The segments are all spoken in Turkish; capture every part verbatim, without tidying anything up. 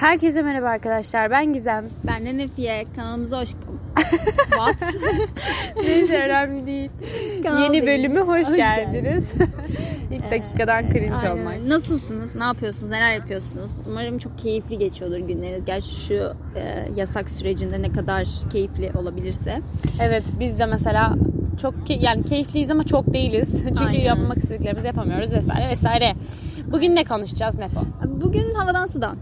Herkese merhaba arkadaşlar. Ben Gizem. Ben de Nefiye. Kanalımıza hoş geldiniz. Neyse önemli değil. Kanal Yeni değil. Bölümü hoş, hoş geldiniz. İlk evet. dakikadan cringe Aynen. olmak. Nasılsınız? Ne yapıyorsunuz? Neler yapıyorsunuz? Umarım çok keyifli geçiyordur günleriniz. Gerçi şu e, yasak sürecinde ne kadar keyifli olabilirse. Evet, biz de mesela çok key- yani keyifliyiz ama çok değiliz. Çünkü Aynen. yapmak istediklerimizi yapamıyoruz vesaire vesaire. Bugün ne konuşacağız Nefo? Bugün havadan sudan.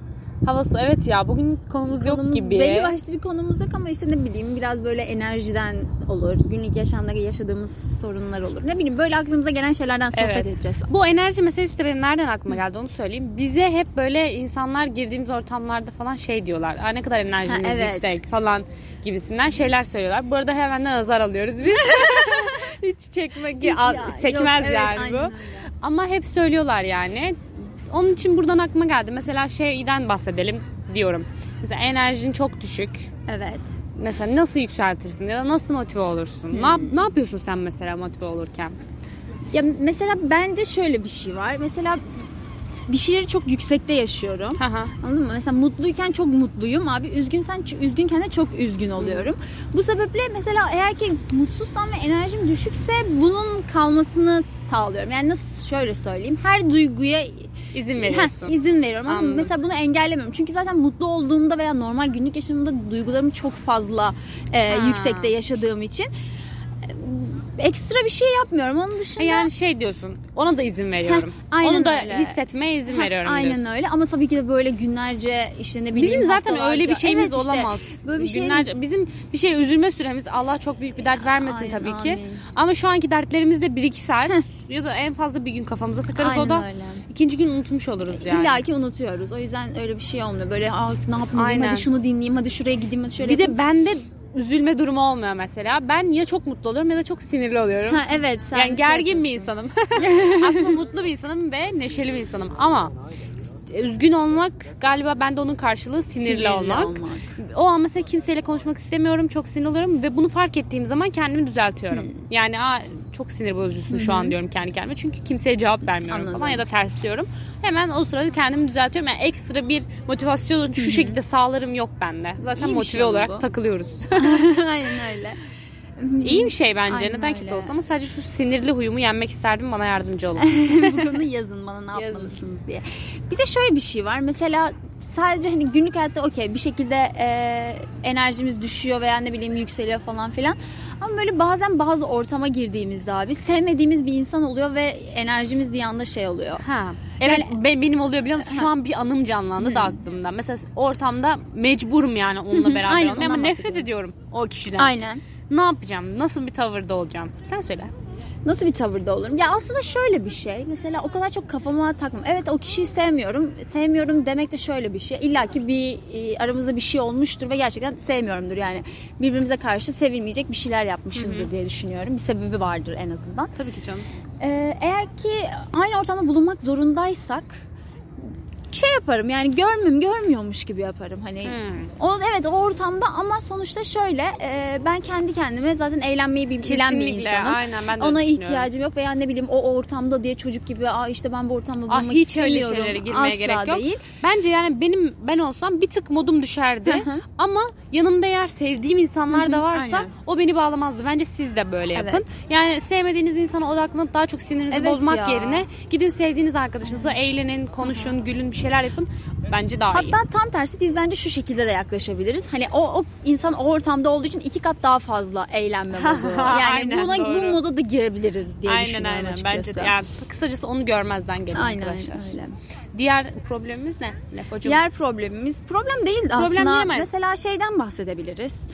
Hava su evet ya bugün konumuz, konumuz yok gibi. Belli başlı bir konumuz yok ama işte ne bileyim biraz böyle enerjiden olur. Günlük yaşamda yaşadığımız sorunlar olur. Ne bileyim böyle aklımıza gelen şeylerden sohbet evet. edeceğiz. Bu enerji meselesi de benim nereden aklıma geldi onu söyleyeyim. Bize hep böyle insanlar girdiğimiz ortamlarda falan şey diyorlar. Ne kadar enerjimiz ha, evet. yüksek falan gibisinden şeyler söylüyorlar. Bu arada hemen azar alıyoruz biz. Hiç çekmek ya, al, sekmez yok, yani evet, bu. Öyle. Ama hep söylüyorlar yani. Onun için buradan aklıma geldi. Mesela şeyden bahsedelim diyorum. Mesela enerjin çok düşük. Evet. Mesela nasıl yükseltirsin ya da nasıl motive olursun? Hmm. Ne, yap- ne yapıyorsun sen mesela motive olurken? Ya mesela bende şöyle bir şey var. Mesela bir şeyleri çok yüksekte yaşıyorum. Aha. Anladın mı? Mesela mutluyken çok mutluyum abi. Üzgünsen üzgünken de çok üzgün oluyorum. Hmm. Bu sebeple mesela eğer ki mutsuzsam ve enerjim düşükse bunun kalmasını sağlıyorum. Yani nasıl şöyle söyleyeyim. Her duyguya İzin veriyorsun. Heh, izin veriyorum ama Anladım. mesela bunu engellemiyorum. Çünkü zaten mutlu olduğumda veya normal günlük yaşamımda duygularımı çok fazla e, yüksekte yaşadığım için ekstra bir şey yapmıyorum. Onun dışında... Yani şey diyorsun, ona da izin veriyorum. Heh, onu da öyle. hissetmeye izin Heh, veriyorum aynen diyorsun. Aynen öyle ama tabii ki de böyle günlerce işte ne bileyim Bizim zaten öyle bir şeyimiz evet, olamaz. Işte, böyle bir günlerce şey... Bizim bir şey üzülme süremiz Allah çok büyük bir dert vermesin aynen, tabii ki. Amin. Ama şu anki dertlerimizde bir iki saat ya da en fazla bir gün kafamıza takarız aynen o da. Öyle. İkinci gün unutmuş oluruz yani. İlla ki unutuyoruz. O yüzden öyle bir şey olmuyor. Böyle ne yapmalıyım hadi şunu dinleyeyim hadi şuraya gideyim hadi şöyle Bir yapayım. de bende üzülme durumu olmuyor mesela. Ben ya çok mutlu oluyorum ya da çok sinirli oluyorum. Ha, evet. Sen yani gergin şey bir insanım. Aslında mutlu bir insanım ve neşeli bir insanım. Ama üzgün olmak galiba bende onun karşılığı sinirli, sinirli olmak. olmak. O an mesela kimseyle konuşmak istemiyorum. Çok sinirli oluyorum ve bunu fark ettiğim zaman kendimi düzeltiyorum. Hmm. Yani a, çok sinir bozucusun hmm. şu an diyorum kendi kendime. Çünkü kimseye cevap vermiyorum Anladım. falan ya da tersliyorum. Hemen o sırada kendimi düzeltiyorum. Yani ekstra bir motivasyon şu şekilde sağlarım yok bende. Zaten İyi motive şey olarak bu. takılıyoruz. Aynen öyle. İyi bir şey bence. Aynen Neden öyle. kötü olsa ama sadece şu sinirli huyumu yenmek isterdim. Bana yardımcı olun. Bu konuyu yazın bana ne yapmalısınız diye. Bir de şöyle bir şey var. Mesela sadece hani günlük hayatta okey bir şekilde e, enerjimiz düşüyor veya ne bileyim yükseliyor falan filan. Ama böyle bazen bazı ortama girdiğimizde abi sevmediğimiz bir insan oluyor ve enerjimiz bir anda şey oluyor. Ha. Evet yani, benim oluyor biliyor musun? Şu ha. an bir anım canlandı hmm. da aklımda. Mesela ortamda mecburum yani onunla beraber Aynen, olmaya ama nefret ediyorum o kişiden. Aynen. Ne yapacağım? Nasıl bir tavırda olacağım? Sen söyle. Nasıl bir tavırda olurum? Ya aslında şöyle bir şey. Mesela o kadar çok kafama takmam. Evet o kişiyi sevmiyorum. Sevmiyorum demek de şöyle bir şey. İlla ki bir e, aramızda bir şey olmuştur ve gerçekten sevmiyorumdur. Yani birbirimize karşı sevilmeyecek bir şeyler yapmışızdır Hı-hı. diye düşünüyorum. Bir sebebi vardır en azından. Tabii ki canım. Ee, eğer ki aynı ortamda bulunmak zorundaysak şey yaparım yani görmüyorum görmüyormuş gibi yaparım hani hmm. o, evet o ortamda ama sonuçta şöyle e, ben kendi kendime zaten eğlenmeyi bilen bir insanım aynen, ben ona ihtiyacım yok veya ne bileyim o ortamda diye çocuk gibi Aa, işte ben bu ortamda bulunmak ah, hiç öyle şeylere girmeye Asla gerek yok değil. Bence yani benim ben olsam bir tık modum düşerdi Hı-hı. ama yanımda eğer sevdiğim insanlar Hı-hı. da varsa aynen. o beni bağlamazdı bence siz de böyle yapın evet. yani sevmediğiniz insana odaklanıp daha çok sinirinizi evet bozmak ya. yerine gidin sevdiğiniz arkadaşınızla Hı-hı. eğlenin konuşun Hı-hı. gülün bir şeyler yapın. Bence daha Hatta iyi. Hatta tam tersi biz bence şu şekilde de yaklaşabiliriz. Hani o, o insan o ortamda olduğu için iki kat daha fazla eğlenme modu. Yani aynen, buna doğru. bu moda da girebiliriz diye aynen, düşünüyorum aynen. açıkçası. Bence de. Yani kısacası onu görmezden gelin aynen, arkadaşlar. Aynen öyle. Diğer problemimiz ne? Lefocum. Diğer problemimiz problem değil de aslında. Problem mesela şeyden bahsedebiliriz.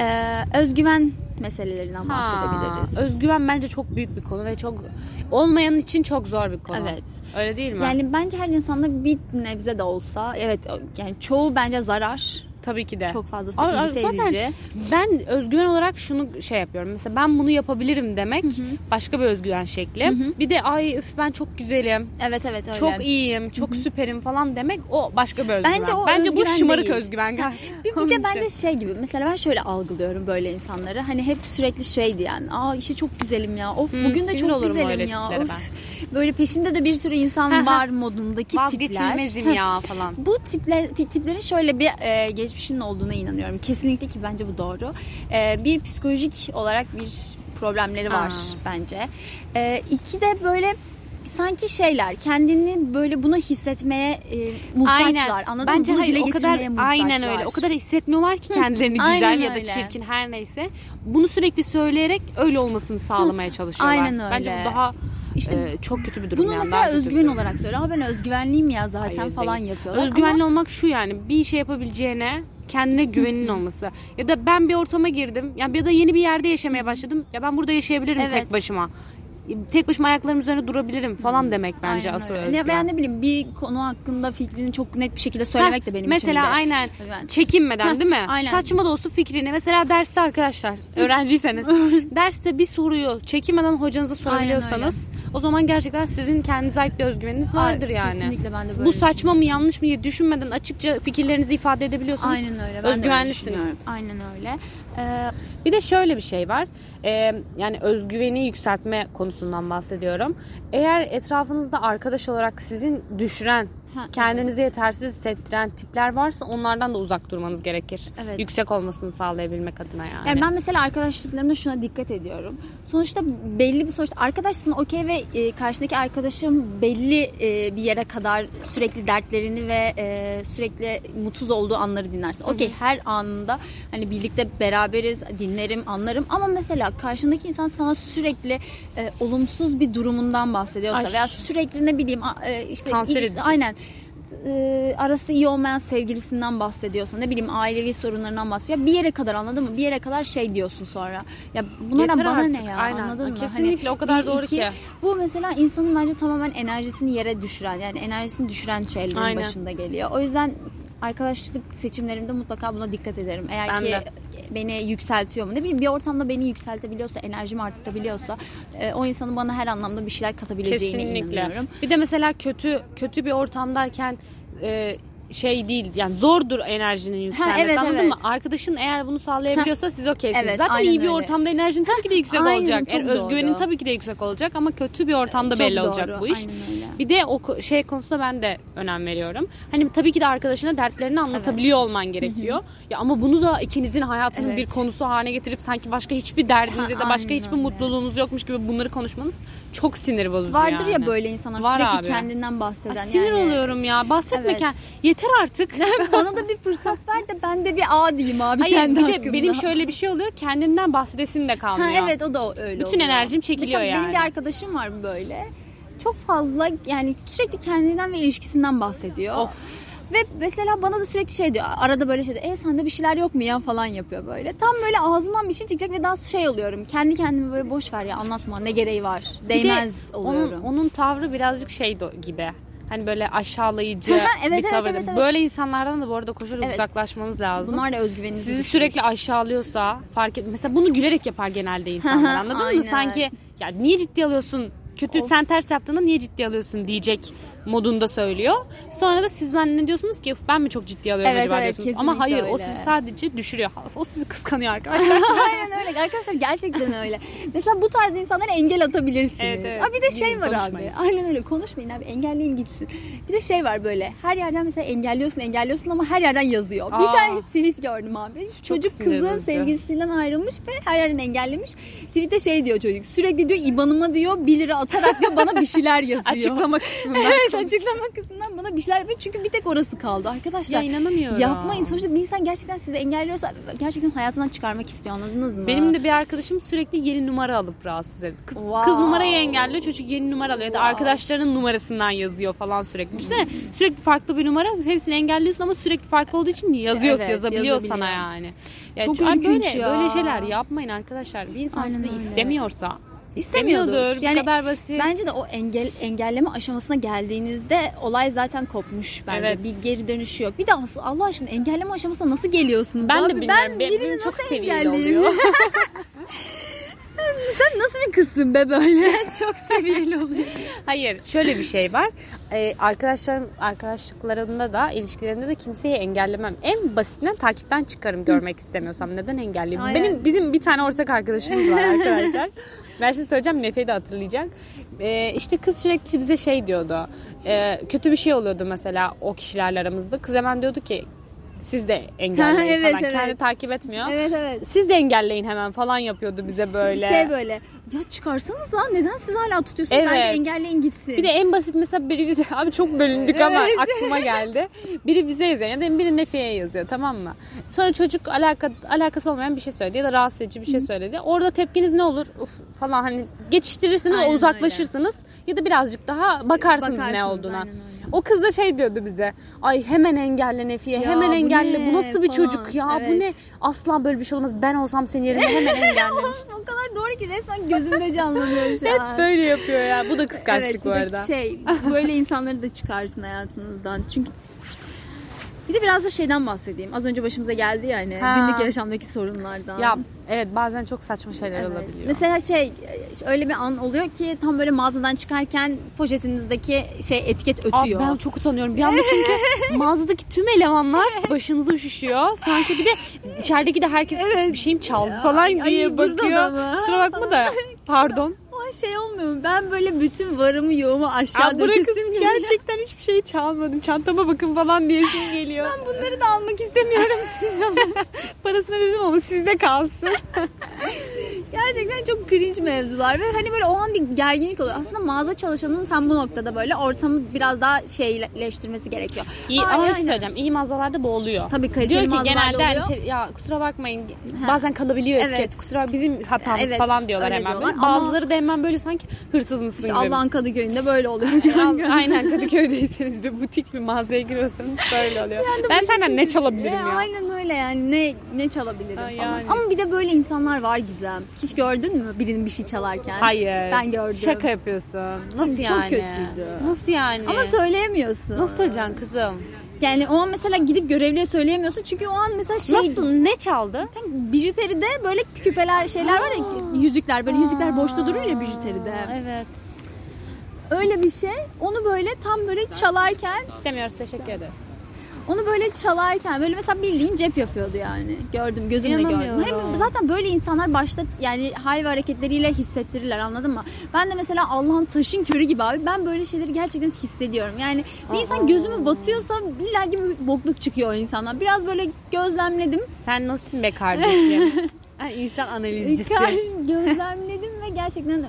Ee, özgüven meselelerinden ha, bahsedebiliriz. Özgüven bence çok büyük bir konu ve çok olmayan için çok zor bir konu. Evet. Öyle değil mi? Yani bence her insanda bir nebze de olsa evet yani çoğu bence zarar. Tabii ki de. Çok fazlası irite edici. Zaten ben özgüven olarak şunu şey yapıyorum. Mesela ben bunu yapabilirim demek Hı-hı. başka bir özgüven şekli. Hı-hı. Bir de ay üf ben çok güzelim. Evet evet öyle. Çok iyiyim, çok Hı-hı. süperim falan demek o başka bir özgüven. Bence, o bence özgüven bu şımarık değil. özgüven. bir, bir de bence şey gibi mesela ben şöyle algılıyorum böyle insanları. Hani hep sürekli şey diyen. Aa işte çok güzelim ya. Of bugün hmm, de çok güzelim ya. Of. Ben. böyle peşimde de bir sürü insan var modundaki vazgeçilmezim tipler. ya falan. Bu tipler, tiplerin şöyle bir e, geçmişinin olduğuna inanıyorum. Kesinlikle, ki bence bu doğru. E, bir psikolojik olarak bir problemleri var Aa. bence. E, iki de böyle sanki şeyler kendini böyle buna hissetmeye e, muhtaçlar. Aynen. Anladın bence mı? Bunu hayır, dile getirmeye muhtaçlar. Aynen öyle. O kadar hissetmiyorlar ki kendilerini Hı. güzel ya da öyle. çirkin, her neyse. Bunu sürekli söyleyerek öyle olmasını sağlamaya çalışıyorlar. Aynen öyle. Bence bu daha İşte ee, çok kötü bir durum. Bunu yani mesela özgüven olarak söyle. Ama ben özgüvenliyim ya zaten Hayır, falan değil. yapıyorlar. Özgüvenli ama... olmak şu yani. Bir işe yapabileceğine, kendine güvenin olması. Ya da ben bir ortama girdim. Ya da yeni bir yerde yaşamaya başladım. Ya ben burada yaşayabilirim evet. tek başıma. Tek başıma ayaklarım üzerine durabilirim falan demek bence aynen asıl öyle. özgüven. Ben ne bileyim bir konu hakkında fikrini çok net bir şekilde söylemek ha, de benim için de. Mesela aynen çekinmeden ha, değil mi? Aynen. Saçma da olsa fikrini. Mesela derste arkadaşlar öğrenciyseniz derste bir soruyu çekinmeden hocanıza söylüyorsanız o zaman gerçekten sizin kendinize ait bir özgüveniniz vardır Aa, yani. Kesinlikle ben de böyle. Bu saçma mı yanlış mı diye düşünmeden açıkça fikirlerinizi ifade edebiliyorsanız özgüvenlisiniz. Aynen öyle. Bir de şöyle bir şey var, ee, yani özgüveni yükseltme konusundan bahsediyorum. Eğer etrafınızda arkadaş olarak sizin düşüren, ha, kendinizi evet. yetersiz hissettiren tipler varsa onlardan da uzak durmanız gerekir. Evet. Yüksek olmasını sağlayabilmek adına yani. yani. Ben mesela arkadaşlıklarımda şuna dikkat ediyorum. Sonuçta belli bir sonuçta arkadaşsın okey ve e, karşındaki arkadaşım belli e, bir yere kadar sürekli dertlerini ve e, sürekli mutsuz olduğu anları dinlersin. Okey, her anında hani birlikte beraberiz, dinlerim, anlarım ama mesela karşındaki insan sana sürekli e, olumsuz bir durumundan bahsediyorsa Ay. veya sürekli ne bileyim e, işte kanser edici. Aynen. E, arası iyi olmayan sevgilisinden bahsediyorsa, ne bileyim ailevi sorunlarından bahsediyor. Ya bir yere kadar, anladın mı? Bir yere kadar şey diyorsun sonra. Ya bunlara bana artık. ne ya? Aynen. Anladın mı? Kesinlikle hani, o kadar bir, doğru iki, ki. Bu mesela insanın bence tamamen enerjisini yere düşüren, yani enerjisini düşüren şeylerin Aynen. başında geliyor. O yüzden arkadaşlık seçimlerimde mutlaka buna dikkat ederim. Eğer ben ki de. beni yükseltiyor mu? Ne bileyim bir ortamda beni yükseltebiliyorsa, enerjimi arttırabiliyorsa o insanın bana her anlamda bir şeyler katabileceğine Kesinlikle. inanıyorum. Bir de mesela kötü kötü bir ortamdayken şey değil yani zordur enerjinin yükselmesi. Evet, anladın evet. mı? Arkadaşın eğer bunu sağlayabiliyorsa ha. siz okeysiniz. Evet, zaten iyi bir öyle. ortamda enerjinin tabii ki de yüksek aynen, olacak. Yani özgüvenin doğru. tabii ki de yüksek olacak ama kötü bir ortamda çok belli doğru. olacak bu iş. Bir de o şey konusunda ben de önem veriyorum. Hani tabii ki de arkadaşına dertlerini anlatabiliyor evet. olman gerekiyor. Hı-hı. Ya ama bunu da ikinizin hayatının evet. bir konusu haline getirip sanki başka hiçbir derdiniz ya da başka aynen, hiçbir öyle. mutluluğunuz yokmuş gibi bunları konuşmanız çok sinir bozucu Vardır yani. Vardır ya böyle insanlar Var sürekli abi. kendinden bahseden. Ay, sinir yani. oluyorum ya. Bahsetme evet. kendin. Yeter artık. Bana da bir fırsat ver de ben de bir a diyeyim abi Hayır, kendi bir de hakkımda. Benim şöyle bir şey oluyor, kendimden bahsedesim de kalmıyor. Ha, evet o da öyle oluyor. Bütün enerjim çekiliyor Mesela yani. Benim bir arkadaşım var böyle. Çok fazla yani sürekli kendinden ve ilişkisinden bahsediyor. Of. Ve mesela bana da sürekli şey diyor. Arada böyle şey diyor. E sende bir şeyler yok mu ya falan yapıyor böyle. Tam böyle ağzından bir şey çıkacak ve daha şey oluyorum. Kendi kendime böyle boş ver ya, anlatma, ne gereği var. Değmez de oluyorum. Onun, onun tavrı birazcık şey gibi. Hani böyle aşağılayıcı evet, bir tavır. Evet, evet, böyle evet. insanlardan da bu arada koşarak evet. uzaklaşmanız lazım. Bunlar da özgüveniniz. Sizi sürekli aşağılıyorsa fark et. Mesela bunu gülerek yapar genelde insanlar. Anladın mı? Sanki ya niye ciddi alıyorsun? Kötü of. sen ters yaptığında niye ciddi alıyorsun diyecek modunda söylüyor. Sonra da siz zannediyorsunuz ki ben mi çok ciddi alıyorum evet, acaba evet, diyorsunuz. Ama hayır öyle. o sizi sadece düşürüyor. O sizi kıskanıyor arkadaşlar. Aynen öyle arkadaşlar, gerçekten öyle. Mesela bu tarz insanlara engel atabilirsiniz. Evet, evet. Aa, bir de şey Bilmiyorum, var konuşmayın. abi. Aynen öyle, konuşmayın abi, engelleyin gitsin. Bir de şey var böyle her yerden mesela engelliyorsun engelliyorsun ama her yerden yazıyor. Aa, bir tane tweet gördüm abi. Çocuk kızın sevgilisinden ayrılmış ve her yerden engellemiş. Tweette şey diyor çocuk, sürekli diyor ibanıma diyor bir lira atarak diyor bana bir şeyler yazıyor. Açıklama kısmından. Evet. Açıklama kısmından bana bir şeyler yapıyor. Çünkü bir tek orası kaldı arkadaşlar. Ya inanamıyorum. Yapmayın. Sonuçta bir insan gerçekten sizi engelliyorsa gerçekten hayatından çıkarmak istiyor, anladınız mı? Benim de bir arkadaşım sürekli yeni numara alıp rahatsız ediyor. Kız, wow. kız numarayı engelliyor, çocuk yeni numara alıyor. Wow. Ya da arkadaşlarının numarasından yazıyor falan sürekli. Düşünsene sürekli farklı bir numara, hepsini engelliyorsun ama sürekli farklı olduğu için yazıyorsun, evet, yazabiliyor sana yani. Ya çok ürkünç ya. Böyle şeyler yapmayın arkadaşlar. Bir insan Aynen sizi öyle. istemiyorsa... İstemiyordur. Yani, bu kadar basit. Bence de o engel engelleme aşamasına geldiğinizde olay zaten kopmuş bence. Evet. Bir geri dönüşü yok. Bir de Allah aşkına engelleme aşamasına nasıl geliyorsunuz? Ben abi? de bilmiyorum. Ben birini Benim nasıl engelleyeyim? sen, sen nasıl bir kızsın be böyle? Çok seviyeli oluyor. Hayır, şöyle bir şey var. Ee, arkadaşlarım, arkadaşlıklarımda da, ilişkilerimde de kimseyi engellemem. En basitinden takipten çıkarım görmek istemiyorsam. Neden engelleyeyim? Benim, bizim bir tane ortak arkadaşımız var arkadaşlar. Ben şimdi söyleyeceğim, Nefe'yi de hatırlayacak. Ee, işte kız sürekli bize şey diyordu. E, kötü bir şey oluyordu mesela o kişilerle aramızda. Kız hemen diyordu ki siz de engelleyin evet, falan. Evet. Kendi takip etmiyor. Evet evet. Siz de engelleyin hemen falan yapıyordu bize böyle. Şey böyle. Ya çıkarsanız lan, neden siz hala tutuyorsunuz? Evet. Bence engelleyin gitsin. Bir de en basit mesela biri bize, abi çok bölündük ama evet, aklıma geldi. Biri bize yazıyor ya da biri Nefiye'ye yazıyor, tamam mı? Sonra çocuk alaka, alakası olmayan bir şey söyledi ya da rahatsız edici bir şey söyledi. Orada tepkiniz ne olur? Uf falan, hani geçiştirirsiniz, aynen uzaklaşırsınız öyle. Ya da birazcık daha bakarsınız, bakarsınız ne olduğuna. O kız da şey diyordu bize. Ay hemen engelle Nefiye, ya hemen engelle. Ne? Bu nasıl bir falan çocuk ya, evet. Bu ne? Asla böyle bir şey olmaz. Ben olsam senin yerine hemen engellemiştim. O kadar doğru ki resmen gözümde canlanıyor şu an. Hep böyle yapıyor ya. Bu da kıskançlık evet, bu arada. Şey, böyle insanları da çıkarsın hayatınızdan. Çünkü bir de biraz da şeyden bahsedeyim. Az önce başımıza geldi ya hani ha. günlük yaşamdaki sorunlardan. Ya evet, bazen çok saçma şeyler evet. olabiliyor. Mesela şey, öyle bir an oluyor ki tam böyle mağazadan çıkarken poşetinizdeki şey etiket ötüyor. Abi ben çok utanıyorum bir anda çünkü mağazadaki tüm elemanlar başınıza üşüşüyor. Sanki bir de içerideki de herkes evet. bir şeyim çaldı ya, falan ay, diye ay, bakıyor. Kusura bakma da pardon. Şey olmuyor mu? Ben böyle bütün varımı yoğumu aşağı dökesim geliyor. Gerçekten hiçbir şey çalmadım. Çantama bakın falan diyesim geliyor. Ben bunları da almak istemiyorum sizden. Parasını dedim ama sizde kalsın. Gerçekten çok cringe mevzular ve hani böyle o an bir gerginlik oluyor. Aslında mağaza çalışanının sen bu noktada böyle ortamı biraz daha şeyleştirmesi gerekiyor. İyi, Aa, ama yani. şey söyleyeceğim. İyi mağazalarda bu oluyor. Tabii kaliteli mağazalarda oluyor. Diyor ki genelde şey, ya kusura bakmayın ha. bazen kalabiliyor evet. etiket. Kusura bizim hatamız evet, falan diyorlar hemen. Diyorlar. Bazıları da hemen böyle sanki hırsız mısın işte gibi. Allah'ın Kadıköy'ünde böyle oluyor. Aynen, Kadıköy'deyseniz de butik bir mağazaya giriyorsanız böyle oluyor. Yani ben senden ne çalabilirim ya, ya? Aynen öyle yani. Ne ne çalabilirim? Ay, yani. Ama bir de böyle insanlar var Gizem. Hiç gördün mü birinin bir şey çalarken? Hayır. Ben gördüm. Şaka yapıyorsun. Nasıl yani? Çok kötüydü. Nasıl yani? Ama söyleyemiyorsun. Nasıl söyleyeceksin kızım? Yani o an mesela gidip görevliye söyleyemiyorsun çünkü o an mesela şey... Nasıl? Ne çaldı? Bijuteride böyle küpeler şeyler Aa. var ya, yüzükler böyle Aa. yüzükler boşta duruyor ya bijuteride. Evet. Öyle bir şey. Onu böyle tam böyle çalarken... İstemiyoruz, teşekkür ederiz. Onu böyle çalarken böyle mesela bildiğin cep yapıyordu yani. Gördüm, gözümle gördüm. Hani zaten böyle insanlar başta yani hal ve hareketleriyle hissettirirler, anladın mı? Ben de mesela Allah'ın taşın körü gibi abi. Ben böyle şeyleri gerçekten hissediyorum. Yani bir Aa. insan gözüme batıyorsa illa ki bir bokluk çıkıyor o insandan. Biraz böyle gözlemledim. Sen nasılsın be kardeşim? Yani insan analizcisi. Gözlemledim ve gerçekten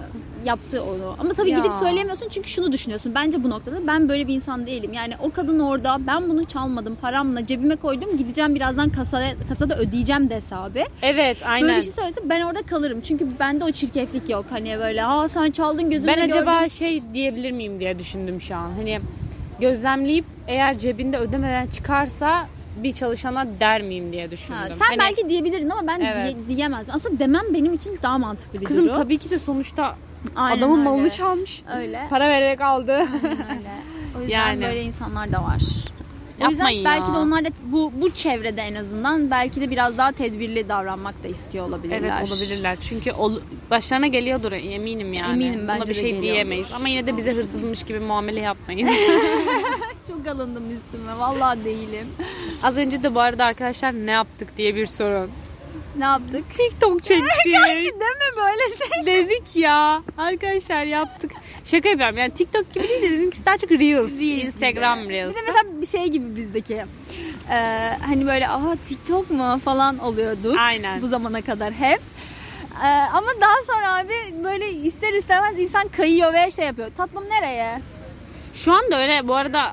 yaptı onu. Ama tabii ya. gidip söyleyemiyorsun çünkü şunu düşünüyorsun. Bence bu noktada ben böyle bir insan değilim. Yani o kadın orada, ben bunu çalmadım, paramla cebime koydum, gideceğim birazdan kasada, kasada ödeyeceğim de hesabı. Evet aynen. Böyle bir şey söylese ben orada kalırım. Çünkü bende o çirkeflik yok. Hani böyle ha sen çaldın gözümde gördüm. Ben acaba gördüm. şey diyebilir miyim diye düşündüm şu an. Hani gözlemleyip eğer cebinde ödemeden çıkarsa... bir çalışana der miyim diye düşündüm. Ha, sen hani, belki diyebilirdin ama ben evet. diye, diyemezdim. Aslında demem benim için daha mantıklı bir Kızım, durum. Kızım tabii ki de sonuçta Aynen adamın öyle. malını çalmış. Öyle. Para vererek aldı. Aynen öyle. O yüzden yani. böyle insanlar da var. O yüzden Yapmayın belki ya. de onlar da bu, bu çevrede en azından belki de biraz daha tedbirli davranmak da istiyor olabilirler. Evet olabilirler. Çünkü ol, başlarına geliyordur eminim yani. Eminim bence Buna bir şey geliyordur. diyemeyiz. Ama yine de bize hırsızmış gibi muamele yapmayın. Çok alındım üstüme. Vallahi değilim. Az önce de bu arada arkadaşlar ne yaptık diye bir sorun. Ne yaptık? TikTok çektik. Kanki deme böyle şey. Dedik ya. Arkadaşlar yaptık. Şaka yapıyorum. Yani TikTok gibi değil de bizimkisi daha çok Reels. Instagram Reels. Bir de mesela bir şey gibi bizdeki. Ee, hani böyle aha TikTok mu falan oluyorduk. Aynen. Bu zamana kadar hep. Ee, ama daha sonra abi böyle ister istemez insan kayıyor ve şey yapıyor. Tatlım nereye? Şu anda öyle bu arada...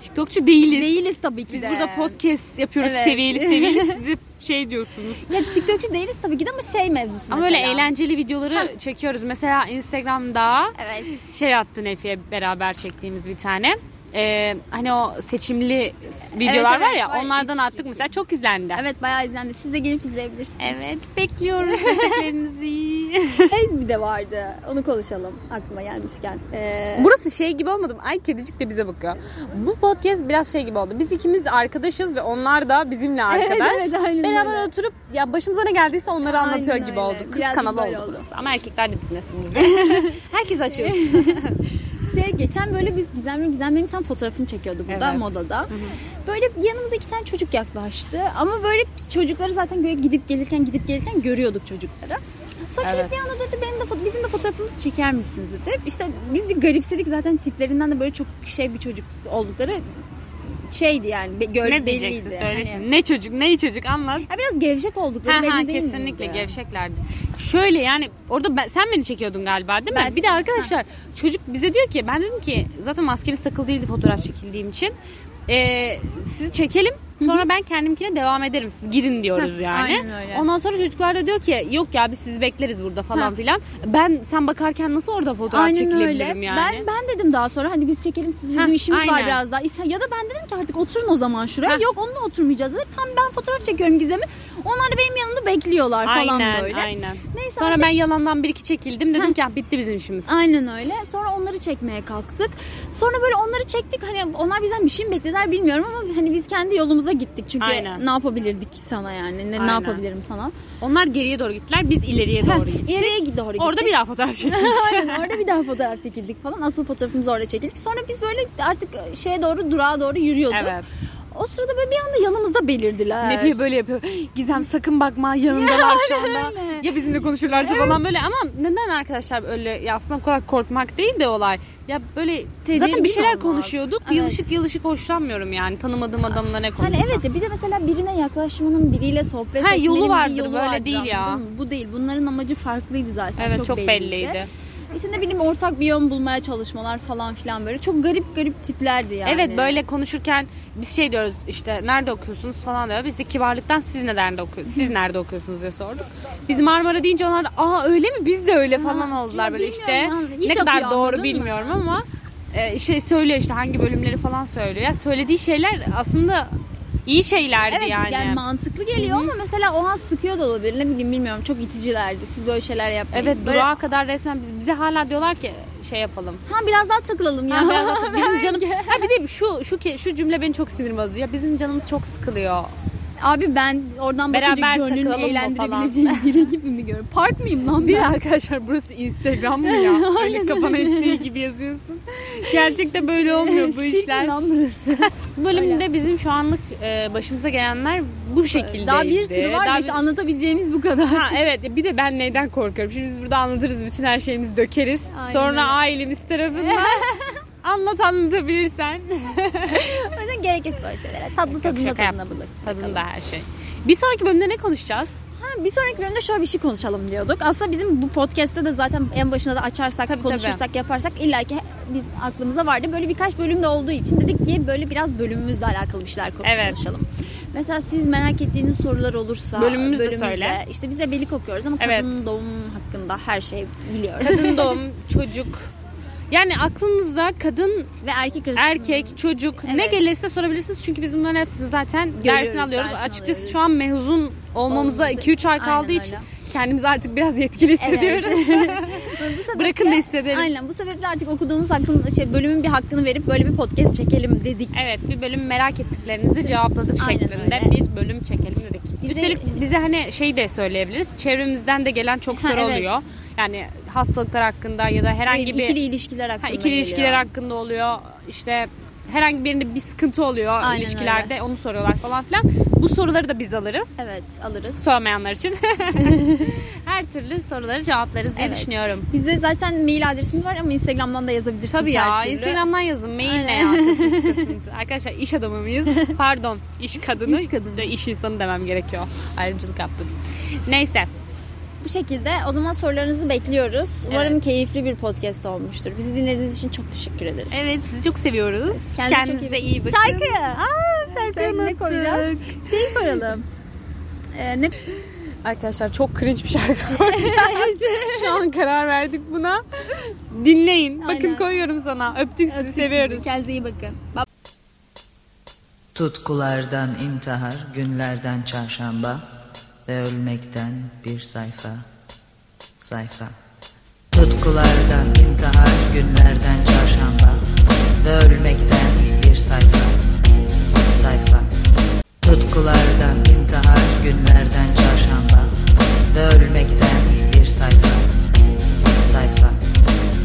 TikTokçu değiliz. Değiliz tabii ki Biz de. Biz burada podcast yapıyoruz evet. seviyeli seviyeli siz şey diyorsunuz. Ya TikTokçu değiliz tabii ki de ama şey mevzusu ama mesela. Ama öyle eğlenceli videoları ha. çekiyoruz. Mesela Instagram'da evet. şey attı Nefiye beraber çektiğimiz bir tane. Ee, hani o seçimli videolar evet, evet, var ya var. onlardan attık çünkü. Mesela çok izlendi. Evet bayağı izlendi. Siz de gelip izleyebilirsiniz. Evet bekliyoruz desteklerinizi. Bir de vardı. Onu konuşalım aklıma gelmişken. Ee... Burası şey gibi olmadı mı? Ay kedicik de bize bakıyor. Bu podcast biraz şey gibi oldu. Biz ikimiz de arkadaşız ve onlar da bizimle arkadaş. Evet, evet, beraber öyle oturup ya başımıza ne geldiyse onları aynen anlatıyor gibi oldu. Kız biraz kanalı oldu, oldu burası. Ama erkekler de dinlesinizde. Herkes açıyor. Şey geçen böyle biz Gizemli Gizemli'nin tam fotoğrafını çekiyordu burada, evet, modada. Hı hı. Böyle yanımıza iki tane çocuk yaklaştı. Ama böyle çocukları zaten böyle gidip gelirken gidip gelirken görüyorduk çocukları. Sonra evet, çocuk bir anda durdu, benim de, bizim de fotoğrafımızı çeker misiniz dedi. İşte biz bir garipsedik zaten, tiplerinden de böyle çok şey bir çocuk oldukları şeydi yani. Be, gör, ne diyeceksin söyle hani, şimdi. Ne çocuk, neyi çocuk anlat. Ya biraz gevşek oldukları belli değil miydi? Kesinlikle gevşeklerdi. Şöyle yani orada ben, sen beni çekiyordun galiba değil mi? Ben bir de arkadaşlar ha, çocuk bize diyor ki, ben dedim ki zaten maskemiz takılı değildi fotoğraf çekildiğim için. Ee, sizi çekelim. Sonra ben kendimkine devam ederim. Siz gidin diyoruz yani. Ondan sonra çocuklar da diyor ki yok ya biz sizi bekleriz burada falan ha, filan. Ben sen bakarken nasıl orada fotoğraf aynen çekilebilirim öyle yani. Ben ben dedim daha sonra hadi biz çekelim siz, bizim ha, işimiz aynen var biraz daha. Ya da ben dedim ki artık oturun o zaman şuraya. Ha. Yok onunla oturmayacağız. Tam ben fotoğraf çekiyorum Gizem'i. Onlar da benim yanımda bekliyorlar falan aynen, böyle. Aynen. Neyse, sonra hadi ben yalandan bir iki çekildim. Dedim ha, ki ya bitti bizim işimiz. Aynen öyle. Sonra onları çekmeye kalktık. Sonra böyle onları çektik. Hani onlar bizden bir şey mi beklediler bilmiyorum ama hani biz kendi yolumuzu gittik çünkü aynen ne yapabilirdik sana yani, ne, ne yapabilirim sana. Onlar geriye doğru gittiler, biz ileriye doğru gittik. İleriye doğru gittik. Orada bir daha fotoğraf çekildik. Aynen, orada bir daha fotoğraf çekildik falan. Asıl fotoğrafımızı orada çekildik. Sonra biz böyle artık şeye doğru, durağa doğru yürüyorduk. Evet. O sırada böyle bir anda yanımızda belirdiler. Nefiye böyle yapıyor. Gizem sakın bakma yanındalar şu anda. Ya bizimle konuşurlarsa evet falan böyle. Ama neden arkadaşlar öyle aslında bu kadar korkmak değil de olay. Ya böyle tezir zaten bir şeyler olmak konuşuyorduk. Evet. Yılışık yılışık hoşlanmıyorum yani. Tanımadığım adamla ne konuşacağım. Hani evet, bir de mesela birine yaklaşmanın, biriyle sohbet ha, etmenin yolu vardır, bir yolu böyle vardır, değil ya. Bu değil. Bunların amacı farklıydı zaten. Evet, çok, çok belliydi. belliydi. İşte ne bileyim ortak bir yön bulmaya çalışmalar falan filan böyle. Çok garip garip tiplerdi yani. Evet, böyle konuşurken biz şey diyoruz işte nerede okuyorsunuz falan diyor. Biz de kibarlıktan siz nerede okuyorsunuz, siz nerede okuyorsunuz diye sorduk. Biz Marmara deyince onlar da aa öyle mi biz de öyle falan ha, oldular böyle işte. Ne kadar doğru bilmiyorum mı? ama e, şey söylüyor işte hangi bölümleri falan söylüyor. Yani söylediği şeyler aslında İyi şeylerdi evet, yani. Evet yani mantıklı geliyor hı-hı, ama mesela o an sıkıyor da olabilir. Ne bileyim bilmiyorum, çok iticilerdi. Siz böyle şeyler yapmayın. Evet böyle... durağa kadar resmen bize hala diyorlar ki şey yapalım. Ha biraz daha takılalım ya. Ha, biraz daha takılalım. Canım... ha bir de şu, şu, şu, şu cümle beni çok sinir bozuyor. Ya bizim canımız çok sıkılıyor. Abi ben oradan bakınca beraber gönlünü eğlendirebileceğim biri gibi mi görüyorum? Park mıyım lan ben? Bir arkadaşlar burası Instagram mı ya? Öyle kafana estiği gibi yazıyorsun. Gerçekten böyle olmuyor bu işler. Lan burası. Bölümde öyle bizim şu anlık başımıza gelenler bu şekildeydi. Daha bir sürü var da işte bir... anlatabileceğimiz bu kadar. Ha, evet, bir de ben neyden korkuyorum? Şimdi biz burada anlatırız, bütün her şeyimizi dökeriz. Aynen. Sonra ailemiz tarafından... Anlat anlatabilirsen. O yüzden gerek yok böyle şeylere. Tatlı tadında tadında bulur. Tadında her şey. Bir sonraki bölümde ne konuşacağız? Ha, bir sonraki bölümde şöyle bir şey konuşalım diyorduk. Aslında bizim bu podcast'te de zaten en başına da açarsak, tabii, konuşursak, tabii, yaparsak illaki biz aklımıza vardı. Böyle birkaç bölümde olduğu için dedik ki böyle biraz bölümümüzle alakalı bir şeyler konuşalım. Evet. Mesela siz merak ettiğiniz sorular olursa bölümümüzde, bölümümüzde söyle. İşte biz de belik okuyoruz ama evet, kadın doğum hakkında her şey biliyoruz. Kadın doğum, çocuk. Yani aklınızda kadın ve erkek arasında, erkek, çocuk evet, ne gelirse sorabilirsiniz. Çünkü biz bunların hepsini zaten dersini alıyoruz. Dersin Açıkçası alıyoruz. Şu an mezun olmamıza iki üç ay kaldığı aynen için öyle, kendimizi artık biraz yetkili hissediyoruz. Evet. Bırakın da hissedelim. Aynen, bu sebeple artık okuduğumuz hakkın, şey, bölümün bir hakkını verip böyle bir podcast çekelim dedik. Evet, bir bölüm merak ettiklerinizi cevapladık aynen şeklinde öyle bir bölüm çekelim dedik. Bize, Üstelik bize hani şey de söyleyebiliriz. Çevremizden de gelen çok soru evet oluyor. Yani hastalıklar hakkında ya da herhangi bir... İkili ilişkiler hakkında ha, ikili ilişkiler hakkında oluyor. İşte herhangi birinde bir sıkıntı oluyor aynen ilişkilerde. Öyle. Onu soruyorlar falan filan. Bu soruları da biz alırız. Evet, alırız. Sormayanlar için. Her türlü soruları cevaplarız diye evet düşünüyorum. Bizde zaten mail adresimiz var ama Instagram'dan da yazabilirsiniz. Tabii ya, Instagram'dan yazın. Mail ne ya? Arkadaşlar iş adamı mıyız? Pardon, iş kadını. İş kadını. İş insanı demem gerekiyor. Ayrımcılık yaptım. Neyse. Bu şekilde o zaman sorularınızı bekliyoruz. Evet. Umarım keyifli bir podcast olmuştur. Bizi dinlediğiniz için çok teşekkür ederiz. Evet, sizi çok seviyoruz. Kendinize, Kendinize iyi bakın. Şarkı. Aa, şarkı yani ne koyacağız? Şeyi koyalım. Ee, ne... Arkadaşlar çok cringe bir şarkı koyacağız. Şu an karar verdik buna. Dinleyin. Bakın aynen koyuyorum sana. Öptük sizi, Öptük seviyoruz. Sizi. Kendinize iyi bakın. Tutkulardan intihar, günlerden çarşamba ve ölmekten bir sayfa. sayfa. Tutkulardan intihar, günlerden çarşamba ve ölmekten bir sayfa.